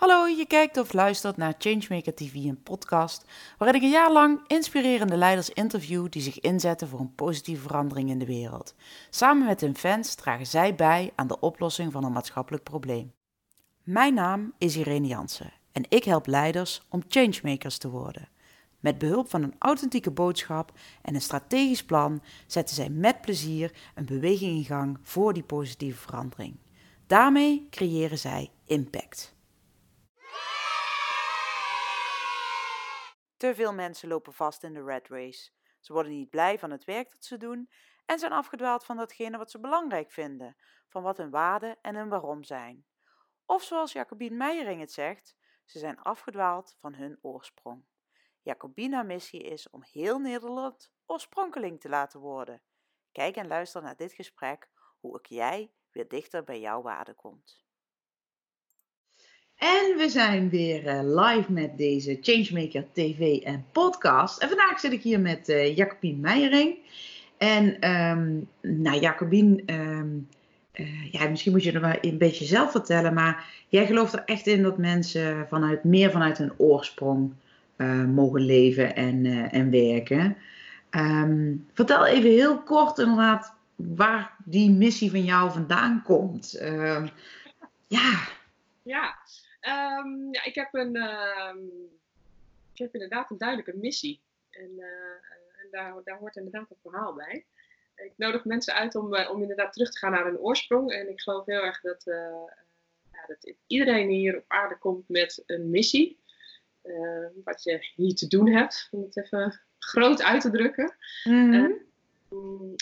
Hallo, je kijkt of luistert naar Changemaker TV, een podcast waarin ik een jaar lang inspirerende leiders interview die zich inzetten voor een positieve verandering in de wereld. Samen met hun fans dragen zij bij aan de oplossing van een maatschappelijk probleem. Mijn naam is Irene Jansen en ik help leiders om changemakers te worden. Met behulp van een authentieke boodschap en een strategisch plan zetten zij met plezier een beweging in gang voor die positieve verandering. Daarmee creëren zij impact. Te veel mensen lopen vast in de rat race. Ze worden niet blij van het werk dat ze doen en zijn afgedwaald van datgene wat ze belangrijk vinden, van wat hun waarden en hun waarom zijn. Of zoals Jacobien Meijering het zegt, ze zijn afgedwaald van hun oorsprong. Jacobien haar missie is om heel Nederland oorspronkeling te laten worden. Kijk en luister naar dit gesprek, hoe ook jij weer dichter bij jouw waarde komt. En we zijn weer live met deze Changemaker TV en podcast. En vandaag zit ik hier met Jacobien Meijering. En Jacobien, misschien moet je er wel een beetje zelf vertellen. Maar jij gelooft er echt in dat mensen meer vanuit hun oorsprong mogen leven en werken. Vertel even heel kort inderdaad waar die missie van jou vandaan komt. Ik heb inderdaad een duidelijke missie. En daar hoort inderdaad een verhaal bij. Ik nodig mensen uit om inderdaad terug te gaan naar hun oorsprong. En ik geloof heel erg dat iedereen hier op aarde komt met een missie. Wat je hier te doen hebt, om het even groot uit te drukken. Mm-hmm.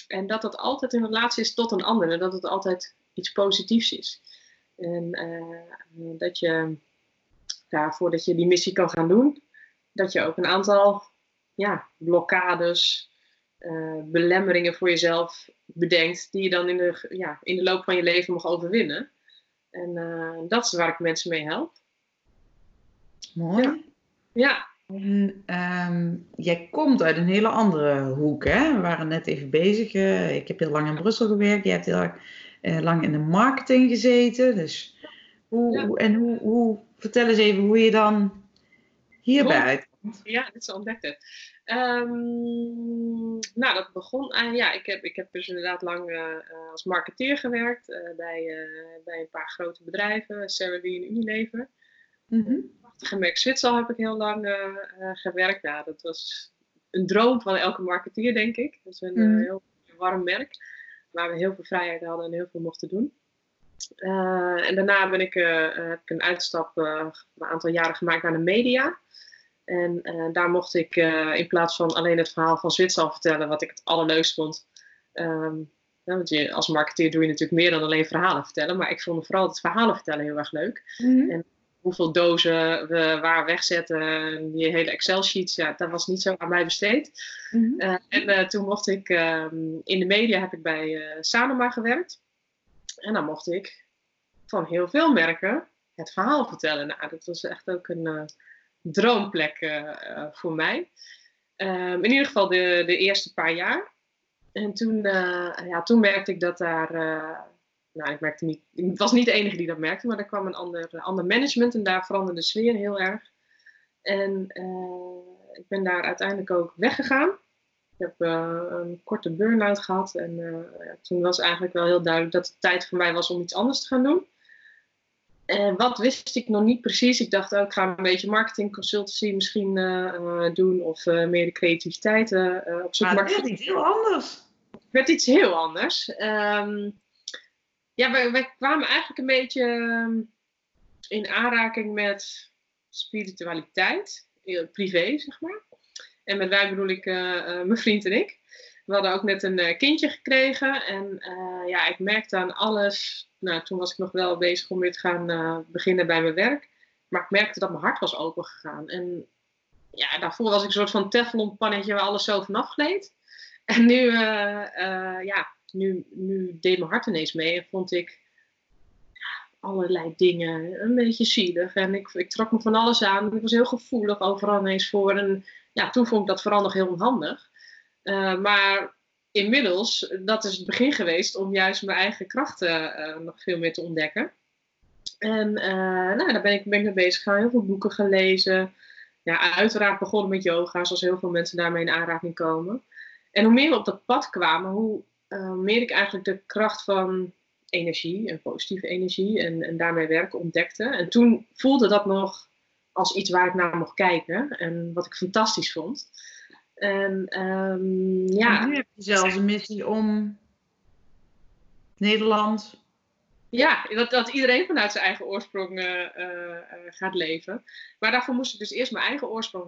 En dat dat altijd in relatie is tot een ander. En dat het altijd iets positiefs is. En dat je daarvoor dat je die missie kan gaan doen, dat je ook een aantal blokkades, belemmeringen voor jezelf bedenkt, die je dan in de loop van je leven mag overwinnen. En dat is waar ik mensen mee help. Mooi. Ja. En jij komt uit een hele andere hoek, hè? We waren net even bezig. Ik heb heel lang in Brussel gewerkt. Jij hebt heel lang in de marketing gezeten. Dus hoe, vertel eens even hoe je dan hierbij uitkomt. Ja, dit is ontdekt. Dat begon aan. Ik heb dus inderdaad lang als marketeer gewerkt bij een paar grote bedrijven, Sara Lee en Unilever. Mm-hmm. Prachtige merk Zwitsal heb ik heel lang gewerkt. Ja, dat was een droom van elke marketeer, denk ik. Dat is een heel warm merk, waar we heel veel vrijheid hadden en heel veel mochten doen. En daarna heb ik een uitstap een aantal jaren gemaakt naar de media. En daar mocht ik in plaats van alleen het verhaal van Zwitserland vertellen, wat ik het allerleukst vond. Want als marketeer doe je natuurlijk meer dan alleen verhalen vertellen. Maar ik vond vooral het verhalen vertellen heel erg leuk. Mm-hmm. En hoeveel dozen we waar wegzetten, die hele Excel-sheets, dat was niet zo aan mij besteed. Mm-hmm. Toen mocht ik, in de media heb ik bij Sanoma gewerkt. En dan mocht ik van heel veel merken het verhaal vertellen. Nou, dat was echt ook een droomplek voor mij. In ieder geval de eerste paar jaar. En toen merkte ik dat daar... Ik was niet de enige die dat merkte, maar er kwam een ander management en daar veranderde de sfeer heel erg. En ik ben daar uiteindelijk ook weggegaan. Ik heb een korte burn-out gehad en toen was eigenlijk wel heel duidelijk dat het tijd voor mij was om iets anders te gaan doen. En wat wist ik nog niet precies. Ik dacht ook, ik ga een beetje marketing consultancy misschien doen of meer de creativiteit op zoek. Maar het werd iets heel anders. Het werd iets heel anders. Wij kwamen eigenlijk een beetje in aanraking met spiritualiteit, privé zeg maar. En met wij bedoel ik mijn vriend en ik. We hadden ook net een kindje gekregen en ik merkte aan alles. Nou, toen was ik nog wel bezig om weer te gaan beginnen bij mijn werk. Maar ik merkte dat mijn hart was open gegaan. En daarvoor was ik een soort van teflonpannetje waar alles zo vanaf gleed. En nu, Nu deed mijn hart ineens mee en vond ik allerlei dingen een beetje zielig. En ik trok me van alles aan. Ik was heel gevoelig overal ineens voor. En toen vond ik dat vooral nog heel onhandig. Maar inmiddels, dat is het begin geweest om juist mijn eigen krachten nog veel meer te ontdekken. En nou, daar ben ik mee bezig gegaan. Heel veel boeken gelezen. Ja, uiteraard begonnen met yoga, zoals heel veel mensen daarmee in aanraking komen. En hoe meer we op dat pad kwamen, hoe meer ik eigenlijk de kracht van energie en positieve energie en daarmee werken ontdekte. En toen voelde dat nog als iets waar ik naar mocht kijken en wat ik fantastisch vond. En ja. En nu heb je zelfs een missie om Nederland... Ja, dat iedereen vanuit zijn eigen oorsprong gaat leven. Maar daarvoor moest ik dus eerst mijn eigen oorsprong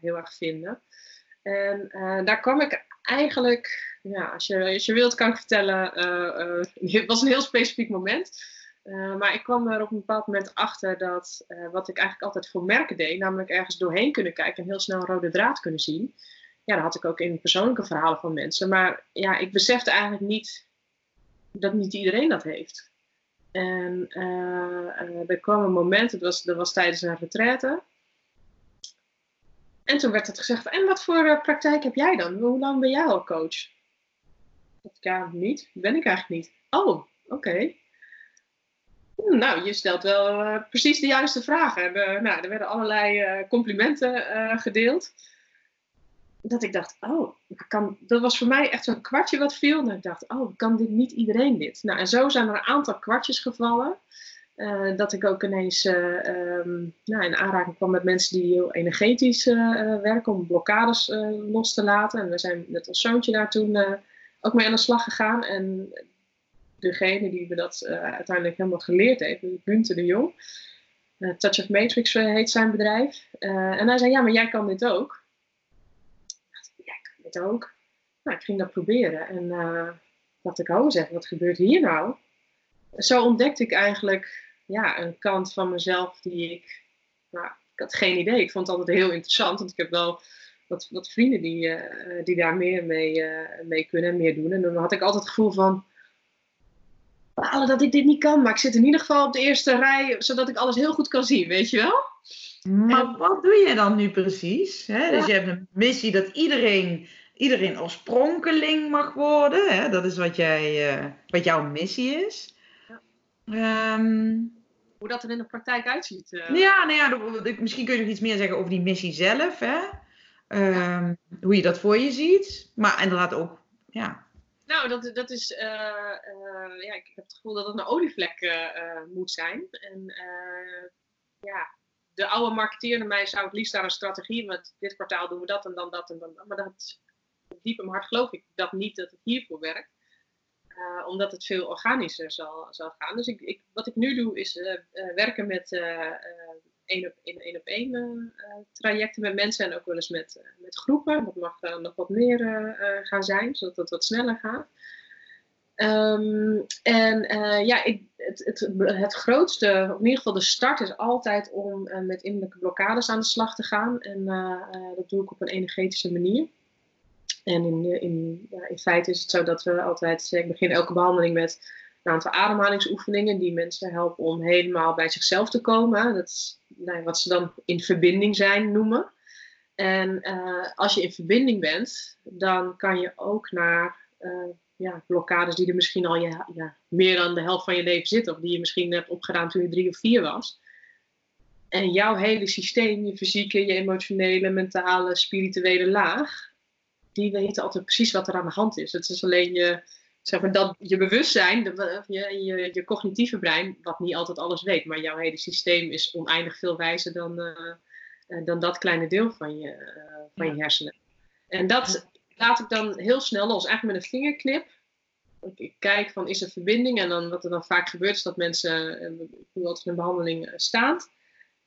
heel erg vinden. En daar kwam ik eigenlijk, ja, als je wilt kan ik vertellen, het was een heel specifiek moment. Maar ik kwam er op een bepaald moment achter dat wat ik eigenlijk altijd voor merken deed, namelijk ergens doorheen kunnen kijken en heel snel een rode draad kunnen zien. Ja, dat had ik ook in persoonlijke verhalen van mensen. Maar ja, ik besefte eigenlijk niet dat niet iedereen dat heeft. En er kwam een moment, dat was tijdens een retraite. En toen werd het gezegd, en wat voor praktijk heb jij dan? Hoe lang ben jij al coach? Ja, niet. Ben ik eigenlijk niet. Oh, oké. Nou, je stelt wel precies de juiste vragen. Nou, er werden allerlei complimenten gedeeld. Dat ik dacht, oh, dat was voor mij echt zo'n kwartje wat viel. En ik dacht, oh, kan dit niet iedereen dit? Nou, en zo zijn er een aantal kwartjes gevallen. Dat ik ook ineens in aanraking kwam met mensen die heel energetisch werken om blokkades los te laten. En we zijn met ons zoontje daar toen ook mee aan de slag gegaan. En degene die me dat uiteindelijk helemaal geleerd heeft, Bunte de Jong. Touch of Matrix heet zijn bedrijf. En hij zei, ja, maar jij kan dit ook. Ook. Nou, ik ging dat proberen en dacht ik, oh zeg, wat gebeurt hier nou? Zo ontdekte ik eigenlijk een kant van mezelf die ik, ik had geen idee. Ik vond het altijd heel interessant, want ik heb wel wat vrienden die daar meer mee kunnen en meer doen. En dan had ik altijd het gevoel van, balen dat ik dit niet kan, maar ik zit in ieder geval op de eerste rij, zodat ik alles heel goed kan zien, weet je wel? Maar wat doe je dan nu precies? Hè? Ja. Dus je hebt een missie dat iedereen oorspronkeling mag worden. Hè? Dat is wat jouw missie is. Ja. Hoe dat er in de praktijk uitziet. Ja, nou ja, misschien kun je nog iets meer zeggen over die missie zelf. Hè? Ja. Hoe je dat voor je ziet. Maar inderdaad ook, ja. Nou, dat is... ik heb het gevoel dat het een olievlek moet zijn. En ja... De oude marketeer mij zou het liefst aan een strategie, want dit kwartaal doen we dat en dan dat en dan dat. Maar dat, diep in mijn hart geloof ik dat niet dat het hiervoor werkt. Omdat het veel organischer zal gaan. Dus wat ik nu doe is werken met één op één trajecten met mensen en ook wel eens met groepen. Dat mag nog wat meer gaan zijn, zodat het wat sneller gaat. Het grootste, of in ieder geval de start is altijd om met innerlijke blokkades aan de slag te gaan. En dat doe ik op een energetische manier. En in feite is het zo dat we altijd, ik begin elke behandeling met een aantal ademhalingsoefeningen die mensen helpen om helemaal bij zichzelf te komen. Dat is wat ze dan in verbinding zijn noemen. En als je in verbinding bent, dan kan je ook naar... blokkades die er misschien al meer dan de helft van je leven zitten. Of die je misschien hebt opgedaan toen je 3 of 4 was. En jouw hele systeem, je fysieke, je emotionele, mentale, spirituele laag. Die weten altijd precies wat er aan de hand is. Het is alleen je bewustzijn, je cognitieve brein, wat niet altijd alles weet. Maar jouw hele systeem is oneindig veel wijzer dan dat kleine deel van je hersenen. En dat... laat ik dan heel snel los, eigenlijk met een vingerknip. Ik kijk van, is er verbinding? En dan, wat er dan vaak gebeurt is dat mensen, ik doe altijd een behandeling staand.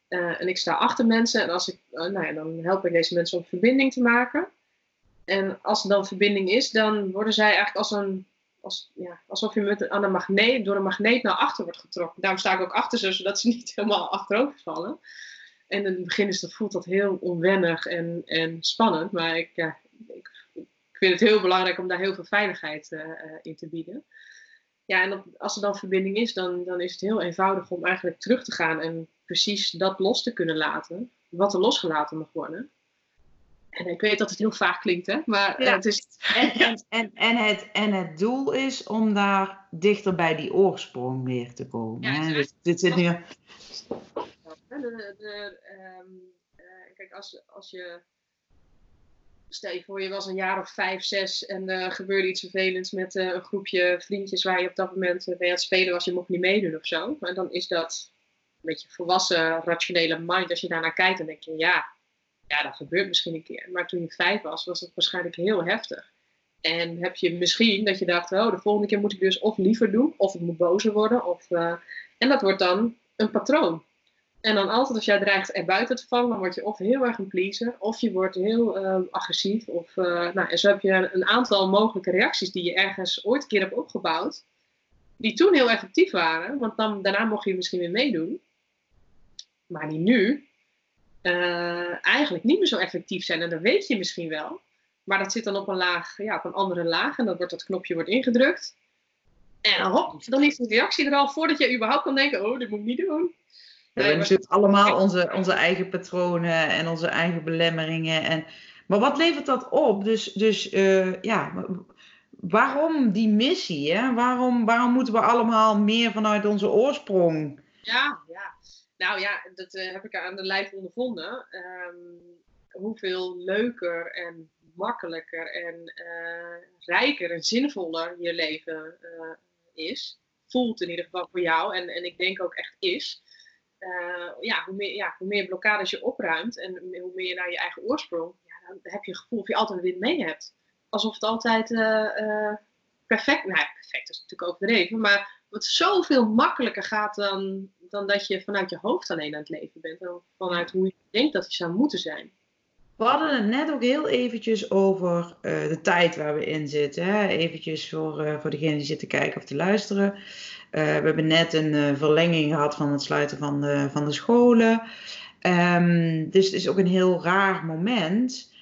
En ik sta achter mensen en als ik, dan help ik deze mensen om verbinding te maken. En als er dan verbinding is, dan worden zij eigenlijk alsof je door een magneet naar achter wordt getrokken. Daarom sta ik ook achter ze, zodat ze niet helemaal achterover vallen. En in het begin voelt dat heel onwennig en spannend, maar ik vind het heel belangrijk om daar heel veel veiligheid in te bieden. Ja, en als er dan verbinding is, dan is het heel eenvoudig om eigenlijk terug te gaan en precies dat los te kunnen laten, wat er losgelaten mag worden. En ik weet dat het heel vaag klinkt, hè? Maar ja. Het is... en het doel is om daar dichter bij die oorsprong neer te komen. Ja, hè? Dus dit zit nu... Kijk, als je... Stel je voor, je was een jaar of 5, 6 en gebeurde iets vervelends met een groepje vriendjes waar je op dat moment mee aan het spelen was. Je mocht niet meedoen of zo. En dan is dat een beetje volwassen, rationele mind. Als je daarnaar kijkt, dan denk je, ja, dat gebeurt misschien een keer. Maar toen je 5 was, was dat waarschijnlijk heel heftig. En heb je misschien dat je dacht, oh, de volgende keer moet ik dus of liever doen, of ik moet bozer worden. En dat wordt dan een patroon. En dan altijd als jij dreigt er buiten te vallen, dan word je of heel erg een pleaser, of je wordt heel agressief. En zo heb je een aantal mogelijke reacties die je ergens ooit een keer hebt opgebouwd, die toen heel effectief waren, want daarna mocht je misschien weer meedoen. Maar die nu eigenlijk niet meer zo effectief zijn. En dat weet je misschien wel, maar dat zit dan op een laag, op een andere laag, en dan wordt dat knopje ingedrukt. En hop, dan is de reactie er al voordat je überhaupt kan denken, oh, dit moet ik niet doen. We zitten allemaal onze eigen patronen en onze eigen belemmeringen. Maar wat levert dat op? Waarom die missie? Hè? Waarom moeten we allemaal meer vanuit onze oorsprong? Dat heb ik aan de lijf ondervonden. Hoeveel leuker en makkelijker en rijker en zinvoller je leven is. Voelt in ieder geval voor jou en ik denk ook echt is. Hoe meer blokkades je opruimt en hoe meer je naar je eigen oorsprong, dan heb je het gevoel of je altijd een win mee hebt. Alsof het altijd perfect, perfect is natuurlijk overdreven, maar wat zoveel makkelijker gaat dan dat je vanuit je hoofd alleen aan het leven bent. Dan vanuit hoe je denkt dat je zou moeten zijn. We hadden het net ook heel eventjes over de tijd waar we in zitten. Hè? Eventjes voor degenen die zitten kijken of te luisteren. We hebben net een verlenging gehad van het sluiten van de scholen. Dus het is ook een heel raar moment.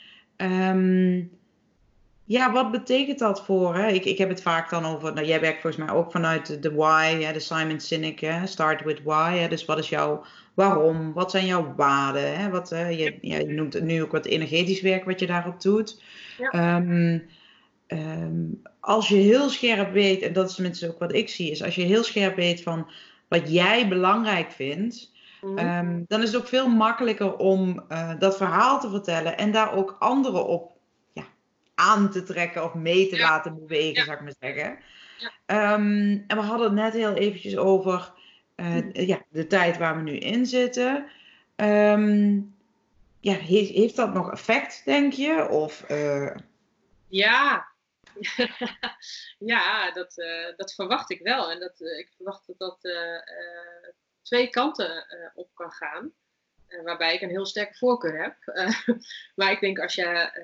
Wat betekent dat voor... Hè? Ik heb het vaak dan over... Nou, jij werkt volgens mij ook vanuit de why, hè? De Simon Sinek. Hè? Start with why. Hè? Dus wat is jouw... Waarom? Wat zijn jouw waarden? Hè? Je noemt het nu ook wat energetisch werk wat je daarop doet. Ja. Als je heel scherp weet, en dat is tenminste ook wat ik zie, is als je heel scherp weet van wat jij belangrijk vindt, dan is het ook veel makkelijker om dat verhaal te vertellen en daar ook anderen op aan te trekken of mee te laten bewegen, zou ik maar zeggen. Ja. En we hadden het net heel eventjes over de tijd waar we nu in zitten. Heeft dat nog effect, denk je? Of, Ja. Dat verwacht ik wel. En ik verwacht dat dat twee kanten op kan gaan. Waarbij ik een heel sterke voorkeur heb. Maar ik denk als je...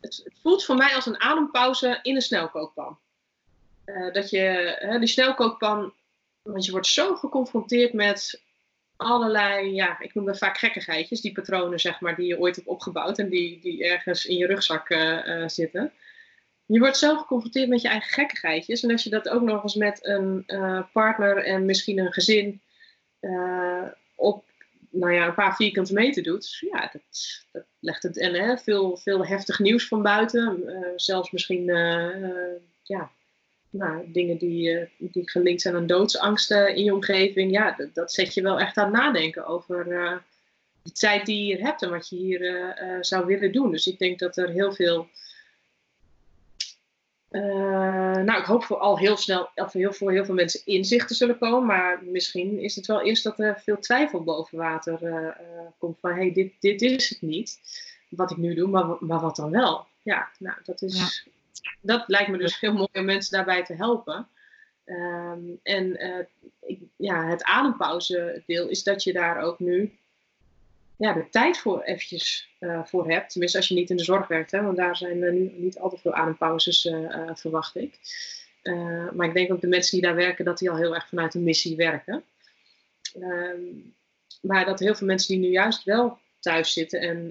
Het voelt voor mij als een adempauze in een snelkookpan. Dat je die snelkookpan... Want je wordt zo geconfronteerd met allerlei, ik noem dat vaak gekkigheidjes. Die patronen, zeg maar, die je ooit hebt opgebouwd en die ergens in je rugzak zitten. Je wordt zo geconfronteerd met je eigen gekkigheidjes. En als je dat ook nog eens met een partner en misschien een gezin op een paar vierkante meter doet. Dat legt het in. Hè? Veel heftig nieuws van buiten. Zelfs misschien, dingen die gelinkt zijn aan doodsangsten in je omgeving. Dat zet je wel echt aan het nadenken over de tijd die je hier hebt en wat je hier zou willen doen. Dus ik denk dat er heel veel... ik hoop voor heel veel mensen inzichten zullen komen. Maar misschien is het wel eerst dat er veel twijfel boven water komt. Van dit is het niet. Wat ik nu doe, maar wat dan wel? Dat is... Ja. Dat lijkt me dus heel mooi om mensen daarbij te helpen. Het adempauzedeel is dat je daar ook nu de tijd voor eventjes voor hebt. Tenminste als je niet in de zorg werkt. Hè, want daar zijn nu niet al te veel adempauzes, verwacht ik. Maar ik denk ook de mensen die daar werken, dat die al heel erg vanuit een missie werken. Maar dat heel veel mensen die nu juist wel thuis zitten en...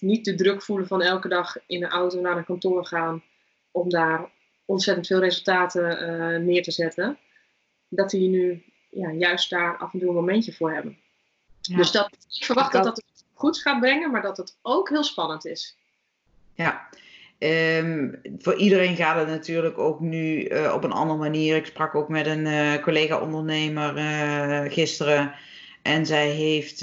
niet de druk voelen van elke dag in de auto naar een kantoor gaan om daar ontzettend veel resultaten neer te zetten. Dat die nu juist daar af en toe een momentje voor hebben. Ja. Dus ik verwacht dat goeds gaat brengen, maar dat het ook heel spannend is. Ja, voor iedereen gaat het natuurlijk ook nu op een andere manier. Ik sprak ook met een collega-ondernemer gisteren. En zij heeft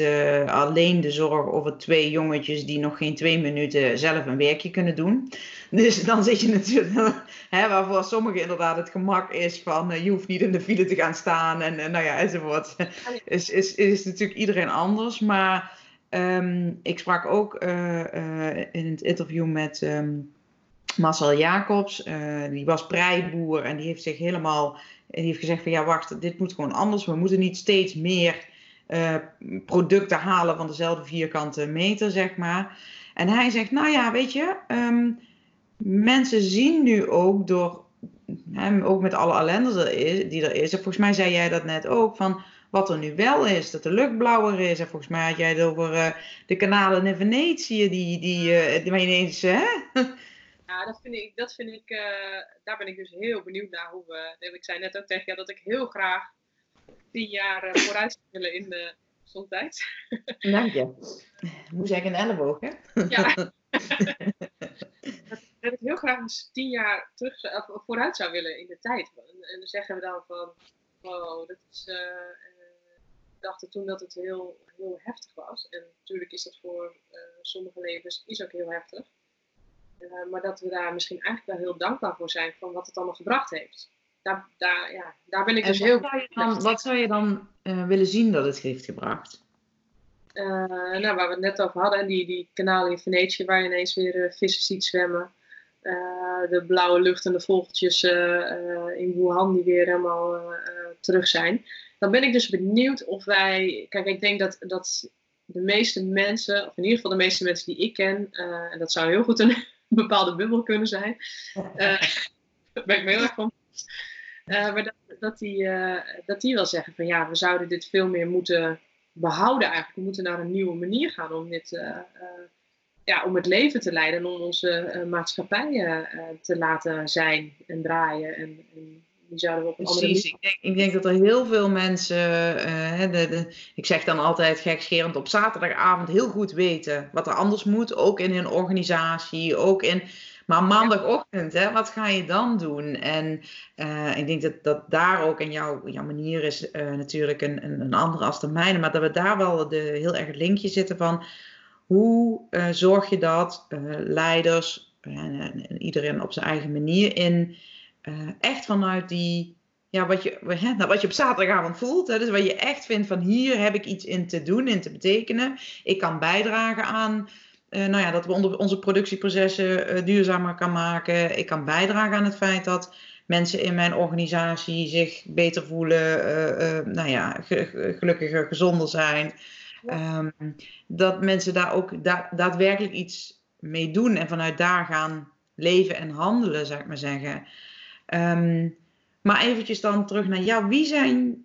alleen de zorg over 2 jongetjes die nog geen 2 minuten zelf een werkje kunnen doen. Dus dan zit je natuurlijk, waarvoor sommigen inderdaad het gemak is van je hoeft niet in de file te gaan staan en nou ja, enzovoort. Is natuurlijk iedereen anders. Maar ik sprak ook in het interview met Marcel Jacobs. Die was preiboer en die heeft gezegd van ja wacht, dit moet gewoon anders. We moeten niet steeds meer producten halen van dezelfde vierkante meter, zeg maar. En hij zegt, nou ja, weet je, mensen zien nu ook ook met alle ellende die er is, en volgens mij zei jij dat net ook, van wat er nu wel is, dat de lucht blauwer is, en volgens mij had jij het over de kanalen in Venetië, die maar ineens, hè? Ja, dat vind ik daar ben ik dus heel benieuwd naar hoe we, ik zei net ook tegen jou, dat ik heel graag 10 jaar vooruit willen in de gezondheid. Nou ja, moest ik een elleboog, hè? Ja. Dat ik heel graag eens 10 jaar vooruit zou willen in de tijd. En dan zeggen we dan van, wow, dat is... We dachten toen dat het heel, heel heftig was. En natuurlijk is dat voor sommige levens is ook heel heftig. Maar dat we daar misschien eigenlijk wel heel dankbaar voor zijn van wat het allemaal gebracht heeft. Daar ben ik dus heel... Wat zou je dan willen zien dat het heeft gebracht? Nou, waar we het net over hadden. Die kanalen in Venetië waar je ineens weer vissen ziet zwemmen. De blauwe lucht en de vogeltjes in Wuhan die weer helemaal terug zijn. Dan ben ik dus benieuwd of wij... Kijk, ik denk dat de meeste mensen, of in ieder geval de meeste mensen die ik ken... en dat zou heel goed een bepaalde bubbel kunnen zijn. Daar ben ik me heel erg van. Maar dat die wel zeggen van ja, we zouden dit veel meer moeten behouden eigenlijk. We moeten naar een nieuwe manier gaan om dit, om het leven te leiden en om onze maatschappij te laten zijn en draaien. En die zouden we op een andere manier... Precies, ik denk dat er heel veel mensen, ik zeg dan altijd gekscherend op zaterdagavond, heel goed weten wat er anders moet. Ook in hun organisatie, ook in... Maar maandagochtend, hè, wat ga je dan doen? En ik denk dat daar ook, en jouw manier is natuurlijk een andere als de mijne, maar dat we daar wel heel erg het linkje zitten van hoe zorg je dat leiders en iedereen op zijn eigen manier in echt vanuit die, ja, wat je op zaterdagavond voelt, hè, dus wat je echt vindt van hier heb ik iets in te doen, in te betekenen. Ik kan bijdragen aan... dat we onze productieprocessen duurzamer kan maken. Ik kan bijdragen aan het feit dat mensen in mijn organisatie zich beter voelen. Gelukkiger, gezonder zijn. Dat mensen daar ook daadwerkelijk iets mee doen. En vanuit daar gaan leven en handelen, zou ik maar zeggen. Maar eventjes dan terug naar jou.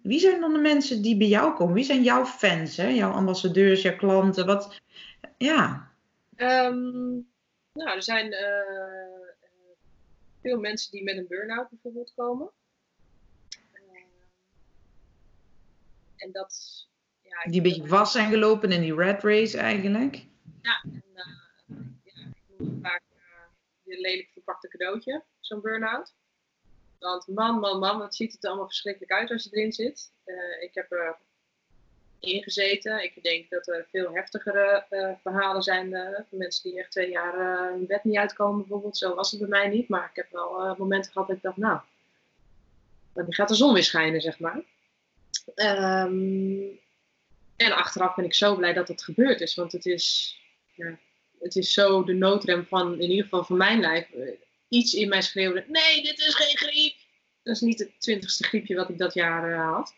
Wie zijn dan de mensen die bij jou komen? Wie zijn jouw fans? Hè? Jouw ambassadeurs, jouw klanten? Wat? Ja... er zijn veel mensen die met een burn-out bijvoorbeeld komen. En dat... Ja, die een beetje vast zijn gelopen in die rat race eigenlijk. Ja, ik noem vaak je lelijk verpakte cadeautje, zo'n burn-out. Want man, wat ziet het er allemaal verschrikkelijk uit als je erin zit. Ik heb er... ingezeten. Ik denk dat er veel heftigere verhalen zijn van mensen die echt 2 jaar hun bed niet uitkomen bijvoorbeeld. Zo was het bij mij niet, maar ik heb wel momenten gehad dat ik dacht, nou, dan gaat de zon weer schijnen, zeg maar. En achteraf ben ik zo blij dat het gebeurd is, want het is zo de noodrem van, in ieder geval van mijn lijf, iets in mij schreeuwde, nee, dit is geen griep. Dat is niet het 20ste griepje wat ik dat jaar had.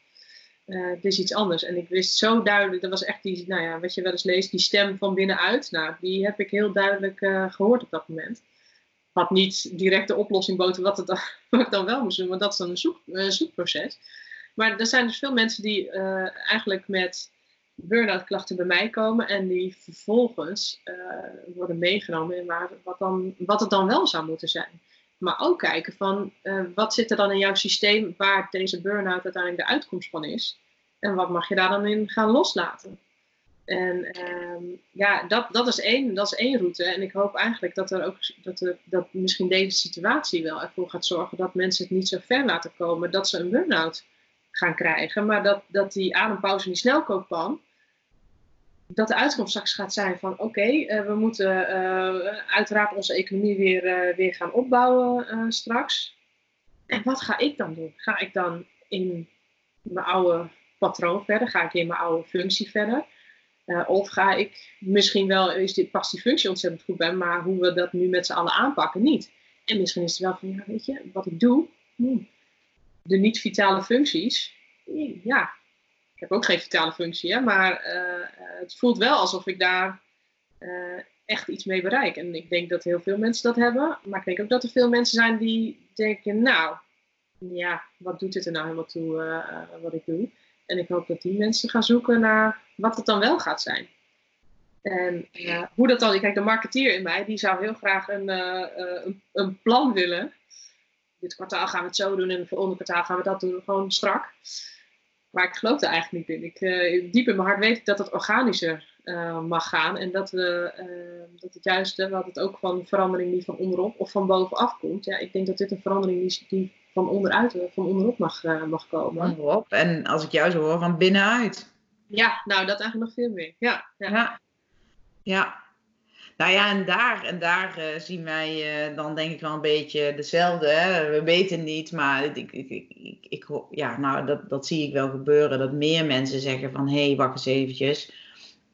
Het is iets anders. En ik wist zo duidelijk, dat was echt die, nou ja, wat je wel eens leest, die stem van binnenuit. Nou, die heb ik heel duidelijk gehoord op dat moment. Had niet direct de oplossing boten wat ik dan wel moest doen, want dat is dan een zoekproces. Maar er zijn dus veel mensen die eigenlijk met burn-out klachten bij mij komen en die vervolgens worden meegenomen in wat het dan wel zou moeten zijn. Maar ook kijken van wat zit er dan in jouw systeem waar deze burn-out uiteindelijk de uitkomst van is. En wat mag je daar dan in gaan loslaten. En ja, dat is één route. En ik hoop eigenlijk dat er ook dat misschien deze situatie wel ervoor gaat zorgen dat mensen het niet zo ver laten komen dat ze een burn-out gaan krijgen. Maar dat die adempauze niet snel komt kwam. Dat de uitkomst straks gaat zijn van oké, we moeten uiteraard onze economie weer gaan opbouwen straks. En wat ga ik dan doen? Ga ik dan in mijn oude patroon verder? Ga ik in mijn oude functie verder? Of ga ik misschien wel, past die functie ontzettend goed bij, maar hoe we dat nu met z'n allen aanpakken, niet. En misschien is het wel van, ja, weet je, wat ik doe, de niet-vitale functies, ja, ik heb ook geen vitale functie, hè, maar het voelt wel alsof ik daar echt iets mee bereik. En ik denk dat heel veel mensen dat hebben, maar ik denk ook dat er veel mensen zijn die denken, nou, ja, wat doet dit er nou helemaal toe wat ik doe? En ik hoop dat die mensen gaan zoeken naar wat het dan wel gaat zijn. En hoe dat dan... Kijk, de marketeer in mij, die zou heel graag een plan willen. Dit kwartaal gaan we het zo doen en het volgende kwartaal gaan we dat doen. Gewoon strak. Maar ik geloof daar eigenlijk niet in. Diep in mijn hart weet ik dat het organischer mag gaan. En dat het juist, we hadden het ook van verandering die van onderop of van bovenaf komt. Ja, ik denk dat dit een verandering is die van onderop mag komen. Onderop. En als ik jou zo hoor, van binnenuit. Ja, nou dat eigenlijk nog veel meer. Ja. Nou ja, en daar zien wij dan denk ik wel een beetje dezelfde. Hè? We weten niet, maar ik ja, nou, dat zie ik wel gebeuren. Dat meer mensen zeggen van, hé, wacht eens eventjes.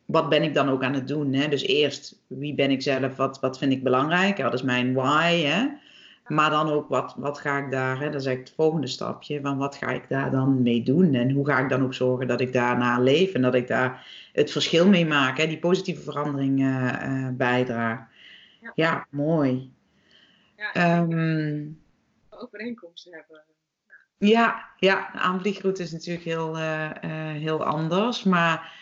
Wat ben ik dan ook aan het doen? Hè? Dus eerst, wie ben ik zelf? Wat vind ik belangrijk? Wat is mijn why? Hè? Maar dan ook, wat ga ik daar, hè? Dat is eigenlijk het volgende stapje, van wat ga ik daar dan mee doen? En hoe ga ik dan ook zorgen dat ik daarna leef en dat ik daar het verschil mee maak, hè? Die positieve verandering bijdraag. Ja, mooi. Ja, overeenkomsten hebben. Ja, de aanvliegroute is natuurlijk heel anders, maar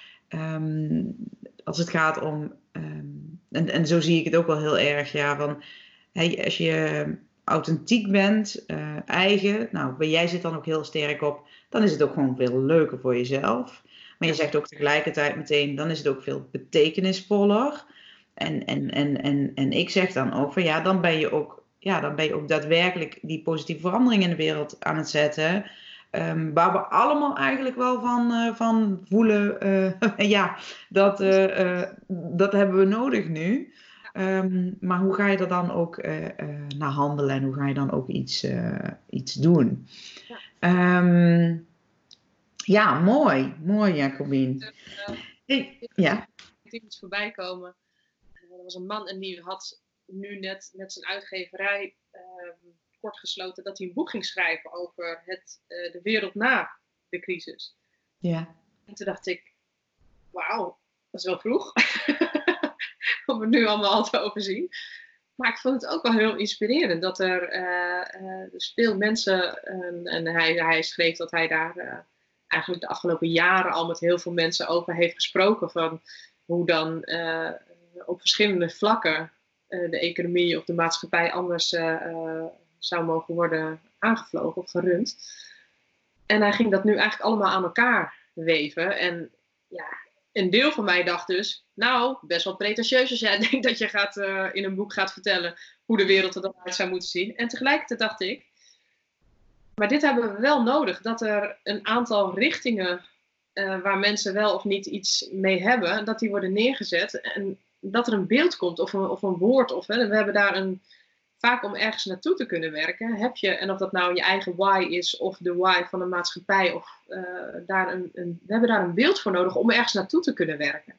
als het gaat om, en zo zie ik het ook wel heel erg, ja, van... Hey, als je authentiek bent, eigen, nou, bij jij zit dan ook heel sterk op, dan is het ook gewoon veel leuker voor jezelf. Maar je zegt ook tegelijkertijd meteen, dan is het ook veel betekenisvoller. En ik zeg dan ook van ja, dan ben je ook daadwerkelijk die positieve verandering in de wereld aan het zetten. Waar we allemaal eigenlijk wel van voelen, ja, dat hebben we nodig nu. Maar hoe ga je er dan ook naar handelen en hoe ga je dan ook iets doen? Ja, ja, mooi Jacobien. Ik zie iets voorbij komen. Er was een man en die had nu net met zijn uitgeverij kort gesloten dat hij een boek ging schrijven over de wereld na de crisis. Ja. En toen dacht ik, wauw, dat is wel vroeg. Om het nu allemaal al te overzien. Maar ik vond het ook wel heel inspirerend. Dat er dus veel mensen... en hij schreef dat hij daar... eigenlijk de afgelopen jaren al met heel veel mensen over heeft gesproken. Van hoe dan op verschillende vlakken... de economie of de maatschappij anders zou mogen worden aangevlogen of gerund. En hij ging dat nu eigenlijk allemaal aan elkaar weven. En ja... Een deel van mij dacht dus, nou, best wel pretentieus als jij denkt dat je in een boek gaat vertellen hoe de wereld er dan uit zou moeten zien. En tegelijkertijd dacht ik, maar dit hebben we wel nodig. Dat er een aantal richtingen waar mensen wel of niet iets mee hebben, dat die worden neergezet. En dat er een beeld komt of een woord. We hebben daar vaak om ergens naartoe te kunnen werken. Heb je, en of dat nou je eigen why is of de why van de maatschappij. Of, we hebben daar een beeld voor nodig om ergens naartoe te kunnen werken.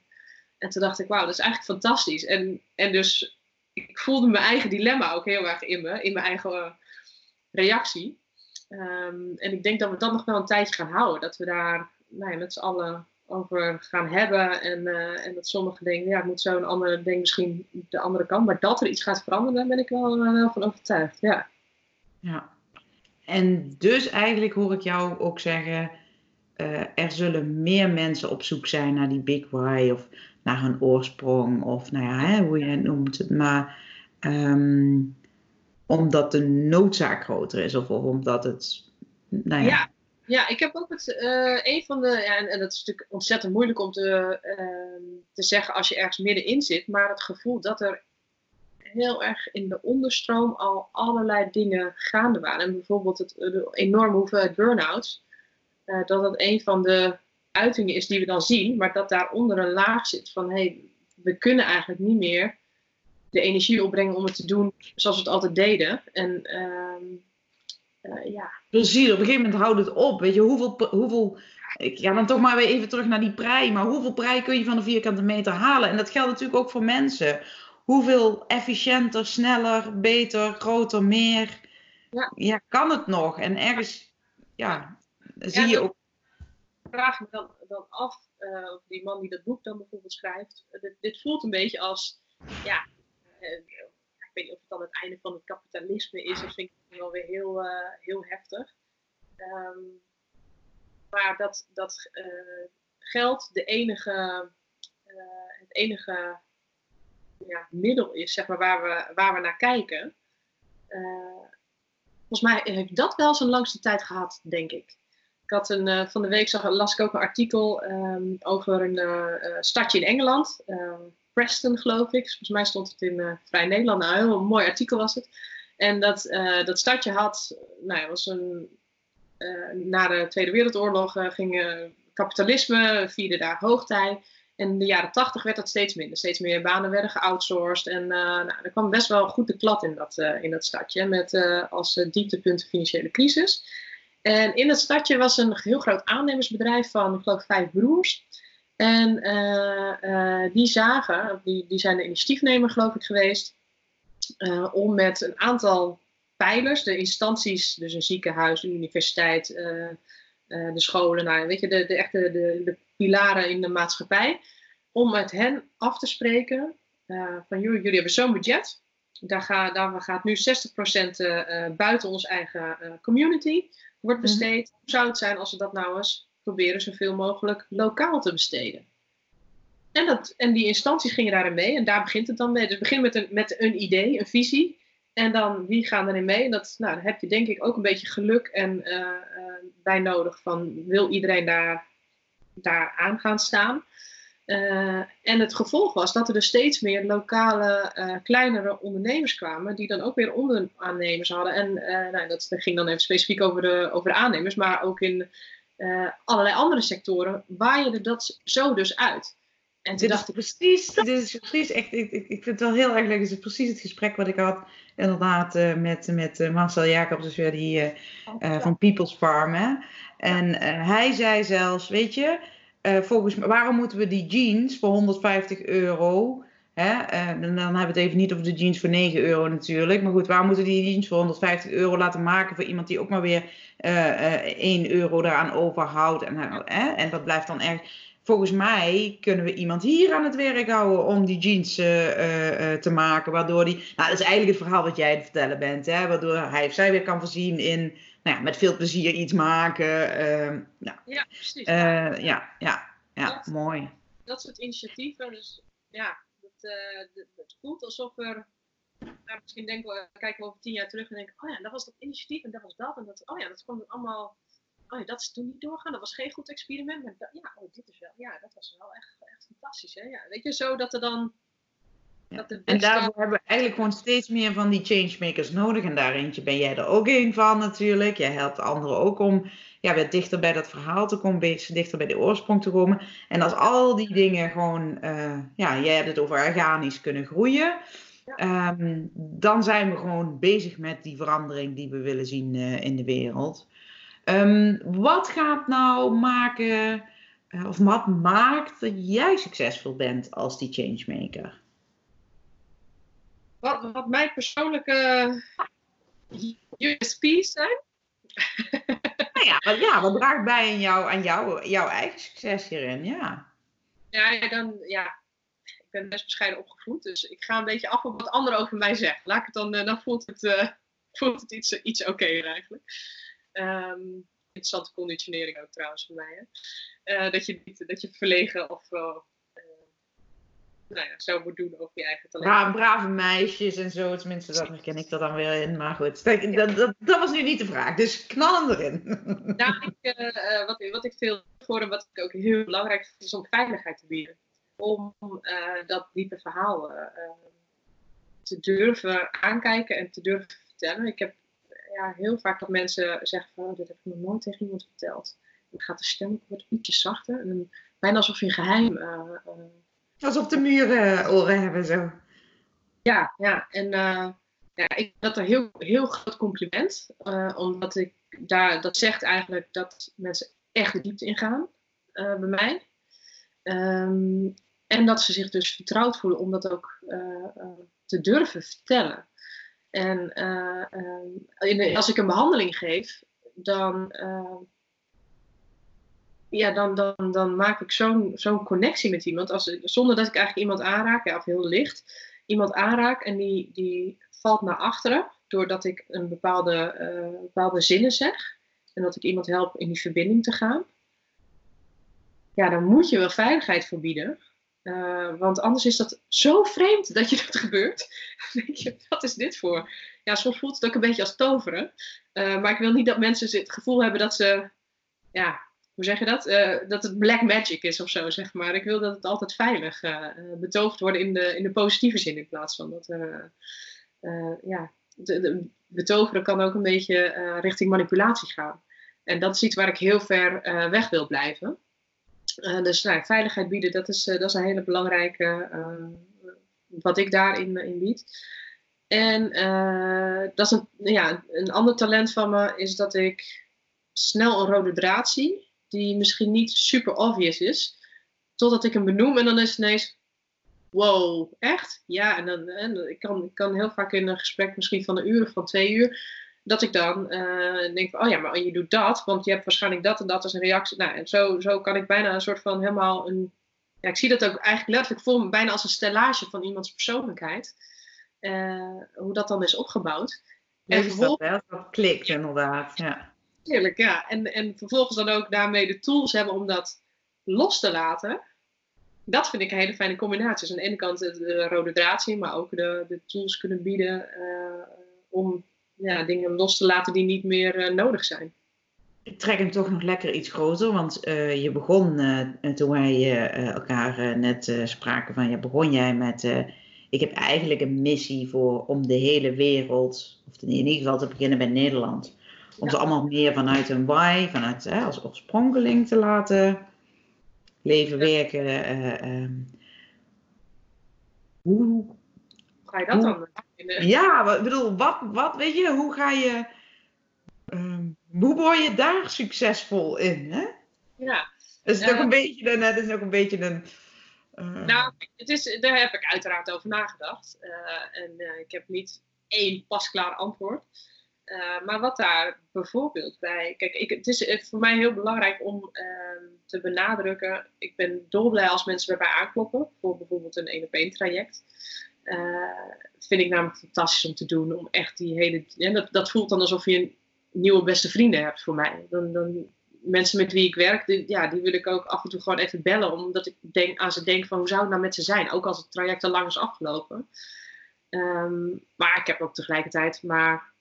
En toen dacht ik, wauw, dat is eigenlijk fantastisch. En dus ik voelde mijn eigen dilemma ook heel erg in mijn eigen reactie. En ik denk dat we dat nog wel een tijdje gaan houden. Dat we daar met z'n allen over gaan hebben. En dat sommigen denken, ja, het moet zo, een ander denkt misschien de andere kant. Maar dat er iets gaat veranderen, daar ben ik wel van overtuigd. Ja. En dus eigenlijk hoor ik jou ook zeggen, er zullen meer mensen op zoek zijn naar die big why of naar hun oorsprong of nou ja, hè, hoe je het noemt. Maar omdat de noodzaak groter is of omdat het, nou ja. Ja, ik heb ook het, een van de, ja, en dat is natuurlijk ontzettend moeilijk om te zeggen als je ergens middenin zit, maar het gevoel dat er heel erg in de onderstroom al allerlei dingen gaande waren. En bijvoorbeeld de enorme hoeveelheid burn-outs, dat dat een van de uitingen is die we dan zien, maar dat daaronder een laag zit van, hey, we kunnen eigenlijk niet meer de energie opbrengen om het te doen zoals we het altijd deden. En ja. Plezier, op een gegeven moment houdt het op. Weet je, hoeveel ik ga dan toch maar weer even terug naar die prei, maar hoeveel prei kun je van de vierkante meter halen? En dat geldt natuurlijk ook voor mensen. Hoeveel efficiënter, sneller, beter, groter, meer. Ja, ja, kan het nog? En ergens, ja, ja, zie je ook. Ik vraag me dan af, of die man die dat boek dan bijvoorbeeld schrijft, dit voelt een beetje als, ja, ik weet niet of het dan het einde van het kapitalisme is, dat vind ik wel weer heel heftig. Maar dat geld het enige ja, middel is, zeg maar, waar we naar kijken. Volgens mij heeft dat wel zijn langste tijd gehad, denk ik. Ik had van de week las ik ook een artikel over een stadje in Engeland. Preston, geloof ik. Volgens mij stond het in Vrij Nederland. Nou, een heel mooi artikel was het. En dat stadje had, nou ja, was een... na de Tweede Wereldoorlog ging kapitalisme, vierde daar hoogtij. En in de jaren 80 werd dat steeds minder. Steeds meer banen werden geoutsourced. En nou, er kwam best wel goed de klad in dat stadje. Met als dieptepunt de financiële crisis. En in dat stadje was een heel groot aannemersbedrijf van, ik geloof, 5 broers. En die zijn de initiatiefnemer, geloof ik, geweest. Om met een aantal pijlers, de instanties, dus een ziekenhuis, de universiteit, de scholen, nou, weet je, de pilaren in de maatschappij, om met hen af te spreken van jullie hebben zo'n budget, daar gaat nu 60% buiten ons eigen community wordt besteed. Hoe zou het zijn als we dat nou eens proberen zoveel mogelijk lokaal te besteden? En die instanties gingen daarin mee en daar begint het dan mee. Dus begin met een idee, een visie. En dan, wie gaan erin mee? En daar heb je denk ik ook een beetje geluk bij nodig. Van, wil iedereen daar aan gaan staan? En het gevolg was dat er dus steeds meer lokale, kleinere ondernemers kwamen. Die dan ook weer onderaannemers hadden. En nou, dat ging dan even specifiek over de aannemers. Maar ook in allerlei andere sectoren waaide dat zo dus uit. En toen dacht ik, dit is precies echt, ik vind het wel heel erg leuk. Dit is precies het gesprek wat ik had, inderdaad, met Marcel Jacobs, dus weer die van People's Farm. Hè? En hij zei zelfs, weet je, volgens mij, waarom moeten we die jeans voor €150, hè? Dan hebben we het even niet over de jeans voor €9 natuurlijk, maar goed, waarom moeten we die jeans voor €150 laten maken voor iemand die ook maar weer €1 daaraan overhoudt en dat blijft dan erg... Volgens mij kunnen we iemand hier aan het werk houden om die jeans te maken. Waardoor die... Nou, dat is eigenlijk het verhaal wat jij aan het vertellen bent. Hè? Waardoor hij of zij weer kan voorzien in, nou ja, met veel plezier iets maken. Nou. Ja, precies. Dat, mooi. Dat soort initiatieven. Dus ja, het voelt alsof er... Nou, misschien kijken we over 10 jaar terug en denken, oh ja, dat was dat initiatief en dat was dat. En dat, oh ja, dat kwam er allemaal... Oh ja, dat is toen niet doorgaan. Dat was geen goed experiment. Maar dit is wel. Ja, dat was wel echt fantastisch. Hè? Ja, weet je, zo dat er dan. Ja. Dat de beste... En daarvoor hebben we eigenlijk gewoon steeds meer van die changemakers nodig. En daar eentje ben jij er ook een van natuurlijk. Jij helpt anderen ook om weer dichter bij dat verhaal te komen. Dichter bij de oorsprong te komen. En als al die dingen gewoon. Jij hebt het over organisch kunnen groeien. Ja. Dan zijn we gewoon bezig met die verandering die we willen zien in de wereld. Wat gaat nou maken, of wat maakt dat jij succesvol bent als die changemaker? Wat mijn persoonlijke USP's zijn? Wat draagt bij aan jouw eigen succes hierin? Ja. Ik ben best bescheiden opgevoed, dus ik ga een beetje af op wat anderen over mij zeggen. Laat ik het dan voelt het iets oké eigenlijk. Interessante conditionering ook trouwens voor mij. Dat je verlegen of nou ja, zo moet doen over je eigen talent. Brave meisjes en zo, tenminste dat herken ik dat dan weer in. Maar goed, kijk, dat was nu niet de vraag, dus knal hem erin. Nou, wat ik veel hoor en wat ik ook heel belangrijk vind, is om veiligheid te bieden. Om dat diepe verhaal te durven aankijken en te durven vertellen. Ik heb heel vaak dat mensen zeggen van, dit heb ik nog nooit tegen iemand verteld. Dan gaat de stem wordt ietsje zachter. En bijna alsof je een geheim... alsof de muren oren hebben, zo. Ja, ja. En ik vind dat een heel groot compliment. Omdat ik dat zegt eigenlijk dat mensen echt de diepte ingaan bij mij. En dat ze zich dus vertrouwd voelen om dat ook te durven vertellen. En als ik een behandeling geef, dan maak ik zo'n connectie met iemand. Zonder dat ik eigenlijk iemand aanraak, of heel licht. Iemand aanraak en die valt naar achteren. Doordat ik een bepaalde zinnen zeg. En dat ik iemand help in die verbinding te gaan. Ja, dan moet je wel veiligheid voor bieden. Want anders is dat zo vreemd dat je dat gebeurt. Dan denk je, wat is dit voor? Ja, soms voelt het ook een beetje als toveren. Maar ik wil niet dat mensen het gevoel hebben dat ze... ja, hoe zeg je dat? Dat het black magic is of zo, zeg maar. Ik wil dat het altijd veilig betoverd wordt in de positieve zin. In plaats van dat... betoveren kan ook een beetje richting manipulatie gaan. En dat is iets waar ik heel ver weg wil blijven. Dus veiligheid bieden, dat is een hele belangrijke, wat ik daarin bied. En dat is een ander talent van me, is dat ik snel een rode draad zie, die misschien niet super obvious is, totdat ik hem benoem en dan is het ineens, wow, echt? Ja, en ik kan heel vaak in een gesprek misschien van een uur of van 2 uur... dat ik dan denk van, oh ja, maar je doet dat, want je hebt waarschijnlijk dat en dat als een reactie. Nou, en zo kan ik bijna een soort van helemaal een... ja, ik zie dat ook eigenlijk letterlijk voor me bijna als een stellage van iemands persoonlijkheid. Hoe dat dan is opgebouwd. En vervolgens... dat klikt inderdaad, ja. Heerlijk, ja. En vervolgens dan ook daarmee de tools hebben om dat los te laten. Dat vind ik een hele fijne combinatie. Dus aan de ene kant de rode draad zien, maar ook de tools kunnen bieden om... ja, dingen los te laten die niet meer nodig zijn. Ik trek hem toch nog lekker iets groter, want je begon toen wij elkaar net spraken van, ja, begon jij met, ik heb eigenlijk een missie om de hele wereld, of in ieder geval te beginnen bij Nederland, om ze allemaal meer vanuit hun why, vanuit als oorspronkeling te laten leven, werken. Hoe ga je dat dan? Ja, ik bedoel, wat weet je, hoe ga je, hoe word je daar succesvol in, hè? Ja. Dat is ook een beetje een... Nou, daar heb ik uiteraard over nagedacht. Ik heb niet één pasklaar antwoord. Maar wat daar bijvoorbeeld bij... Kijk, het is voor mij heel belangrijk om te benadrukken... Ik ben dolblij als mensen bij mij aankloppen voor bijvoorbeeld een 1-op-1 traject... vind ik namelijk fantastisch om te doen. Om echt die hele... Ja, dat voelt dan alsof je een nieuwe beste vrienden hebt voor mij. Dan mensen met wie ik werk, die wil ik ook af en toe gewoon even bellen. Omdat ik aan ze denk van, hoe zou het nou met ze zijn? Ook als het traject al lang is afgelopen. Maar ik heb ook tegelijkertijd maar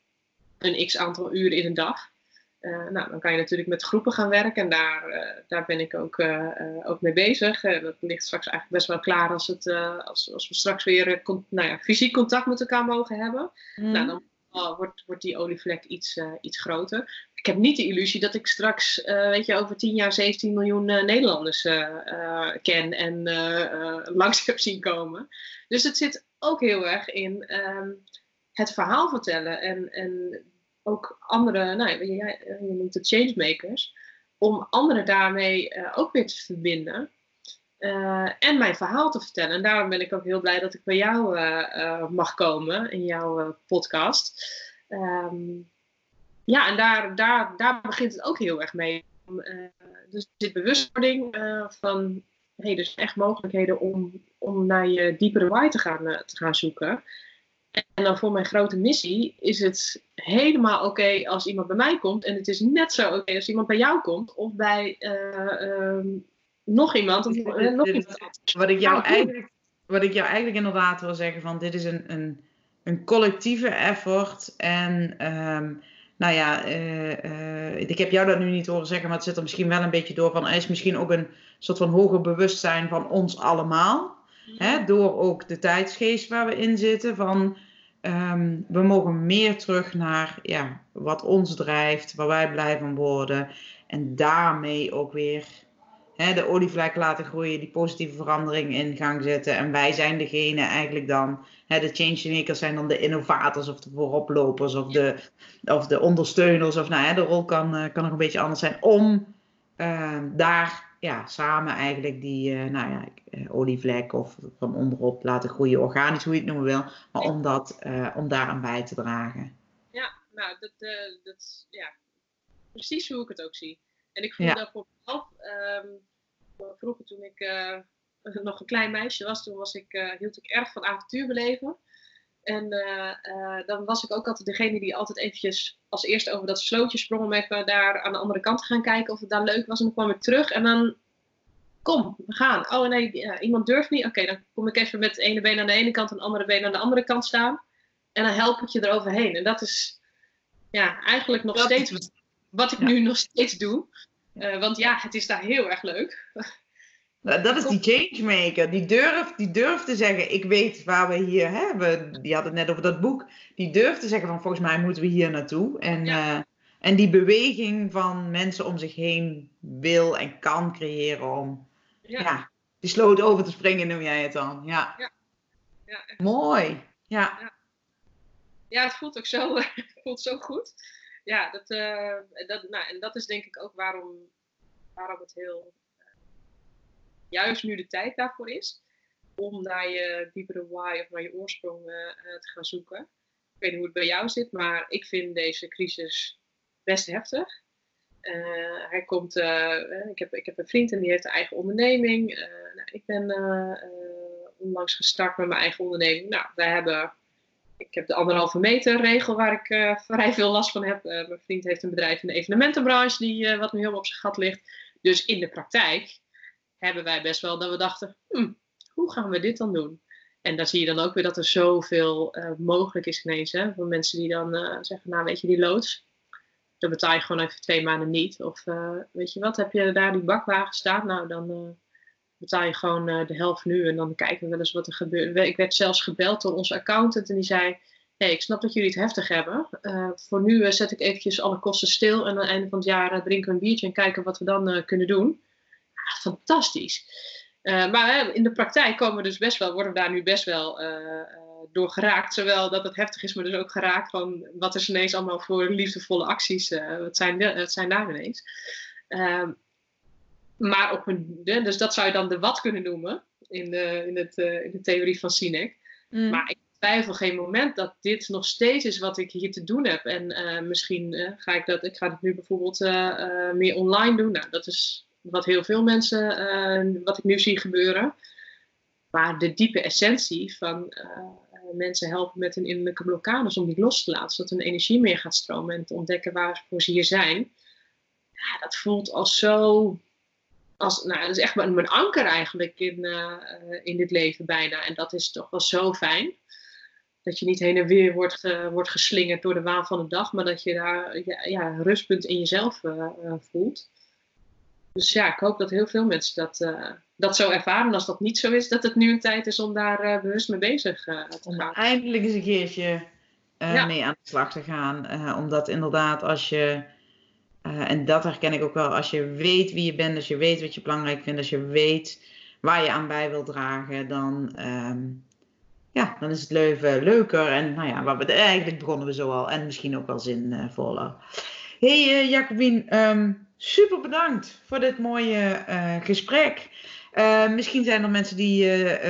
een x-aantal uren in een dag. Dan kan je natuurlijk met groepen gaan werken. En daar ben ik ook mee bezig. Dat ligt straks eigenlijk best wel klaar als we straks weer fysiek contact met elkaar mogen hebben. Mm. Dan wordt die olievlek iets groter. Ik heb niet de illusie dat ik straks over 10 jaar 17 miljoen Nederlanders ken en langs heb zien komen. Dus het zit ook heel erg in het verhaal vertellen en ook andere, je noemt het changemakers, om anderen daarmee ook weer te verbinden en mijn verhaal te vertellen. En daarom ben ik ook heel blij dat ik bij jou mag komen in jouw podcast. En daar begint het ook heel erg mee. Dus dit bewustwording van, hey, er zijn echt mogelijkheden om naar je diepere why te gaan zoeken. En dan voor mijn grote missie is het helemaal oké als iemand bij mij komt. En het is net zo oké als iemand bij jou komt. Of bij nog iemand. Wat ik jou eigenlijk wat ik jou eigenlijk inderdaad wil zeggen, van dit is een collectieve effort. En nou ja, ik heb jou dat nu niet horen zeggen, maar het zit er misschien wel een beetje door van, er is misschien ook een soort van hoger bewustzijn van ons allemaal. Ja. Hè, door ook de tijdsgeest waar we in zitten, van we mogen meer terug naar ja, wat ons drijft, waar wij blij van worden. En daarmee ook weer de olievlek laten groeien, die positieve verandering in gang zetten. En wij zijn degene eigenlijk dan, de changemakers zijn dan de innovators of de vooroplopers of de ondersteuners. Of nou, de rol kan nog een beetje anders zijn om daar ja, samen eigenlijk die nou ja, olievlek of van onderop laten groeien, organisch, hoe je het noemen wil. Maar om daaraan bij te dragen. Ja, nou, dat is ja, precies hoe ik het ook zie. En ik voel dat voor mezelf, vroeger toen ik nog een klein meisje was, toen hield ik erg van avontuur beleven. En dan was ik ook altijd degene die altijd eventjes als eerste over dat slootje sprong om even daar aan de andere kant te gaan kijken of het daar leuk was. En dan kwam ik terug en dan, kom, we gaan. Oh nee, iemand durft niet. Oké, dan kom ik even met het ene been aan de ene kant en het andere been aan de andere kant staan. En dan help ik je eroverheen. En dat is ja, eigenlijk nog steeds wat ik nu nog steeds doe. Want ja, het is daar heel erg leuk. Nou, dat is die changemaker. Die durft te zeggen, ik weet waar we hier hebben. Die had het net over dat boek. Die durft te zeggen van, volgens mij moeten we hier naartoe. En die beweging van mensen om zich heen wil en kan creëren om die sloot over te springen, noem jij het dan. Ja. Ja echt. Mooi. Ja, het voelt ook zo, het voelt zo goed. Ja, en dat is denk ik ook waarom het heel juist nu de tijd daarvoor is. Om naar je diepere why of naar je oorsprong te gaan zoeken. Ik weet niet hoe het bij jou zit, maar ik vind deze crisis best heftig. Ik heb een vriend en die heeft een eigen onderneming. Ik ben onlangs gestart met mijn eigen onderneming. Nou, ik heb de 1,5 meter regel waar ik vrij veel last van heb. Mijn vriend heeft een bedrijf in de evenementenbranche wat nu helemaal op zijn gat ligt. Dus in de praktijk hebben wij best wel dat we dachten, hoe gaan we dit dan doen? En daar zie je dan ook weer dat er zoveel mogelijk is ineens. Hè? Voor mensen die dan zeggen, nou weet je, die loods, dan betaal je gewoon even 2 maanden niet. Of weet je wat, heb je daar die bakwagen staan? Nou, dan betaal je gewoon de helft nu en dan kijken we wel eens wat er gebeurt. Ik werd zelfs gebeld door onze accountant en die zei, hey, ik snap dat jullie het heftig hebben. Voor nu zet ik eventjes alle kosten stil en aan het einde van het jaar drinken we een biertje en kijken wat we dan kunnen doen. Ah, fantastisch. Maar in de praktijk worden we daar nu best wel door geraakt. Zowel dat het heftig is, maar dus ook geraakt van wat is ineens allemaal voor liefdevolle acties. Wat zijn daar ineens? Maar op dus dat zou je dan de wat kunnen noemen in de theorie van Sinek. Maar ik twijfel geen moment dat dit nog steeds is wat ik hier te doen heb. En misschien ga ik dat nu bijvoorbeeld meer online doen. Nou, dat is wat heel veel mensen, wat ik nu zie gebeuren. Maar de diepe essentie van mensen helpen met hun innerlijke blokkades om die los te laten. Zodat hun energie meer gaat stromen en te ontdekken waarvoor ze hier zijn. Ja, dat voelt als zo... dat is echt mijn anker eigenlijk in dit leven bijna. En dat is toch wel zo fijn. Dat je niet heen en weer wordt geslingerd door de waan van de dag. Maar dat je daar een rustpunt in jezelf voelt. Dus ja, ik hoop dat heel veel mensen dat zo ervaren. En als dat niet zo is, dat het nu een tijd is om daar bewust mee bezig te gaan. Eindelijk eens een keertje mee aan de slag te gaan. Omdat inderdaad als je... en dat herken ik ook wel, als je weet wie je bent, als je weet wat je belangrijk vindt, als je weet waar je aan bij wilt dragen, dan is het leven leuker. En nou ja, eigenlijk begonnen we zo al en misschien ook wel zinvoller. Hey Jacobien, super bedankt voor dit mooie gesprek. Misschien zijn er mensen die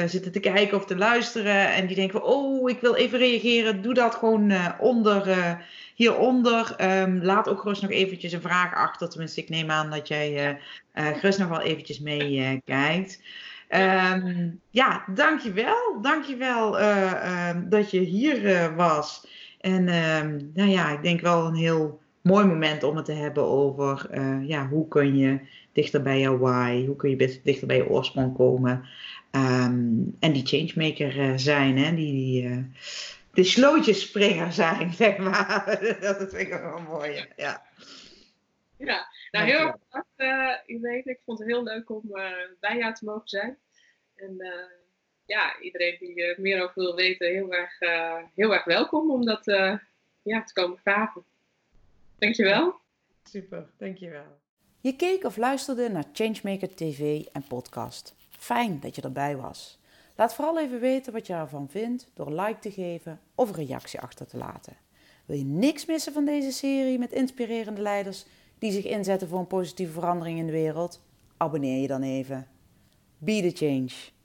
zitten te kijken of te luisteren en die denken van, oh, ik wil even reageren. Doe dat gewoon hieronder. Laat ook gerust nog eventjes een vraag achter. Tenminste, ik neem aan dat jij gerust nog wel eventjes meekijkt. Dankjewel. Dankjewel dat je hier was. En nou ja, ik denk wel een heel mooi moment om het te hebben over hoe kun je dichter bij jouw why, hoe kun je dichter bij je oorsprong komen. En die changemaker zijn, hè, die de slootjesspringer zijn, zeg maar. Dat vind ik wel mooi, ja. Ja, nou heel erg bedankt, Irene. Ik vond het heel leuk om bij jou te mogen zijn. En ja, iedereen die er meer over wil weten, heel erg welkom om dat te komen vragen. Dankjewel. Super, dankjewel. Je keek of luisterde naar Changemaker TV en podcast. Fijn dat je erbij was. Laat vooral even weten wat je ervan vindt door een like te geven of een reactie achter te laten. Wil je niks missen van deze serie met inspirerende leiders die zich inzetten voor een positieve verandering in de wereld? Abonneer je dan even. Be the change.